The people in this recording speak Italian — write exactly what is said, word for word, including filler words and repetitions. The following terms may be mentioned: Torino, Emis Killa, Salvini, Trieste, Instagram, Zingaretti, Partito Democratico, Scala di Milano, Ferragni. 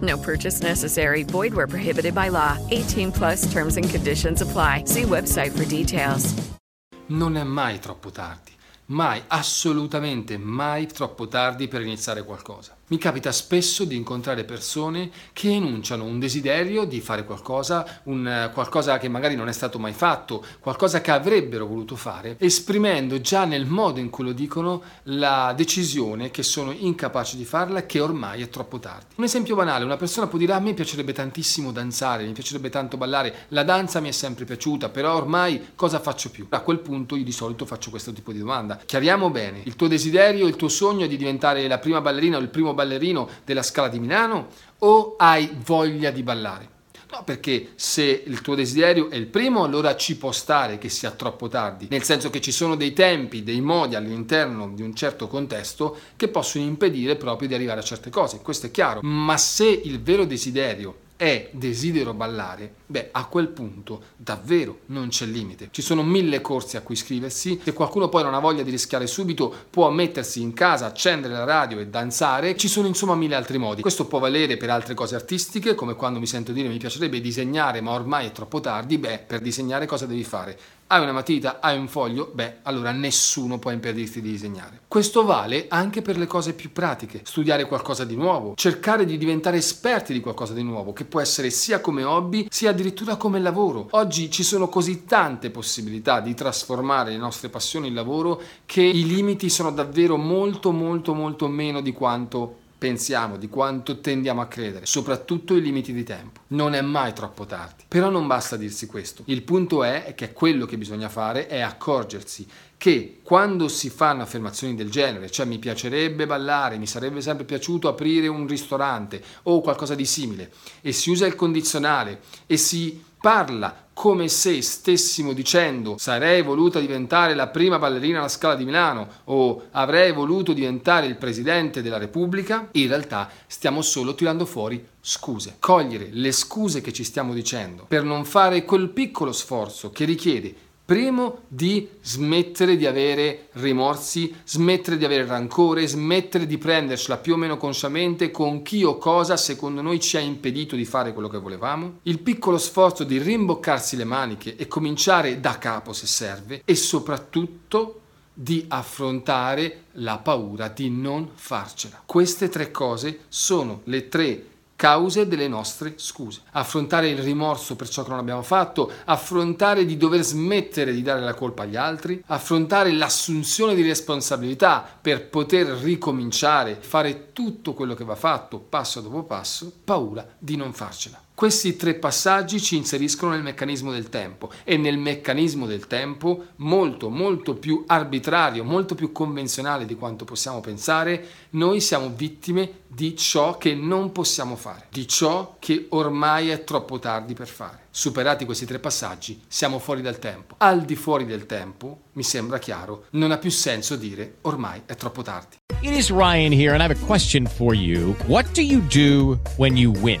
No purchase necessary. Void where prohibited by law. eighteen plus terms and conditions apply. See website for details. Non è mai troppo tardi. Mai, assolutamente mai troppo tardi per iniziare qualcosa. Mi capita spesso di incontrare persone che enunciano un desiderio di fare qualcosa, un qualcosa che magari non è stato mai fatto, qualcosa che avrebbero voluto fare, esprimendo già nel modo in cui lo dicono la decisione che sono incapaci di farla e che ormai è troppo tardi. Un esempio banale: una persona può dire a me piacerebbe tantissimo danzare, mi piacerebbe tanto ballare, la danza mi è sempre piaciuta, però ormai cosa faccio più? A quel punto io di solito faccio questo tipo di domanda. Chiariamo bene, il tuo desiderio, il tuo sogno è di diventare la prima ballerina o il primo ballerino della Scala di Milano, o hai voglia di ballare? No, perché se il tuo desiderio è il primo, allora ci può stare che sia troppo tardi, nel senso che ci sono dei tempi, dei modi all'interno di un certo contesto che possono impedire proprio di arrivare a certe cose, questo è chiaro. Ma se il vero desiderio è desidero ballare, beh, a quel punto davvero non c'è limite. Ci sono mille corsi a cui iscriversi. Se qualcuno poi non ha voglia di rischiare subito, può mettersi in casa, accendere la radio e danzare. Ci sono insomma mille altri modi. Questo può valere per altre cose artistiche, come quando mi sento dire mi piacerebbe disegnare, ma ormai è troppo tardi. Beh, per disegnare cosa devi fare? Hai una matita, hai un foglio, beh, allora nessuno può impedirti di disegnare. Questo vale anche per le cose più pratiche, studiare qualcosa di nuovo, cercare di diventare esperti di qualcosa di nuovo, che può essere sia come hobby, sia addirittura come lavoro. Oggi ci sono così tante possibilità di trasformare le nostre passioni in lavoro che i limiti sono davvero molto, molto, molto meno di quanto pensiamo, di quanto tendiamo a credere, soprattutto i limiti di tempo. Non è mai troppo tardi. Però non basta dirsi questo. Il punto è che quello che bisogna fare è accorgersi che quando si fanno affermazioni del genere, cioè mi piacerebbe ballare, mi sarebbe sempre piaciuto aprire un ristorante o qualcosa di simile, e si usa il condizionale e si parla come se stessimo dicendo sarei voluta diventare la prima ballerina alla Scala di Milano o avrei voluto diventare il presidente della Repubblica, in realtà stiamo solo tirando fuori scuse. Cogliere le scuse che ci stiamo dicendo per non fare quel piccolo sforzo che richiede, primo, di smettere di avere rimorsi, smettere di avere rancore, smettere di prendercela più o meno consciamente con chi o cosa secondo noi ci ha impedito di fare quello che volevamo, il piccolo sforzo di rimboccarsi le maniche e cominciare da capo se serve, e soprattutto di affrontare la paura di non farcela. Queste tre cose sono le tre cause delle nostre scuse. Affrontare il rimorso per ciò che non abbiamo fatto, affrontare di dover smettere di dare la colpa agli altri, affrontare l'assunzione di responsabilità per poter ricominciare, fare tutto quello che va fatto passo dopo passo, paura di non farcela. Questi tre passaggi ci inseriscono nel meccanismo del tempo, e nel meccanismo del tempo molto molto più arbitrario, molto più convenzionale di quanto possiamo pensare, noi siamo vittime di ciò che non possiamo fare, di ciò che ormai è troppo tardi per fare. Superati questi tre passaggi, siamo fuori dal tempo. Al di fuori del tempo, mi sembra chiaro, non ha più senso dire ormai è troppo tardi. It is Ryan here and I have a question for you. What do you do when you win?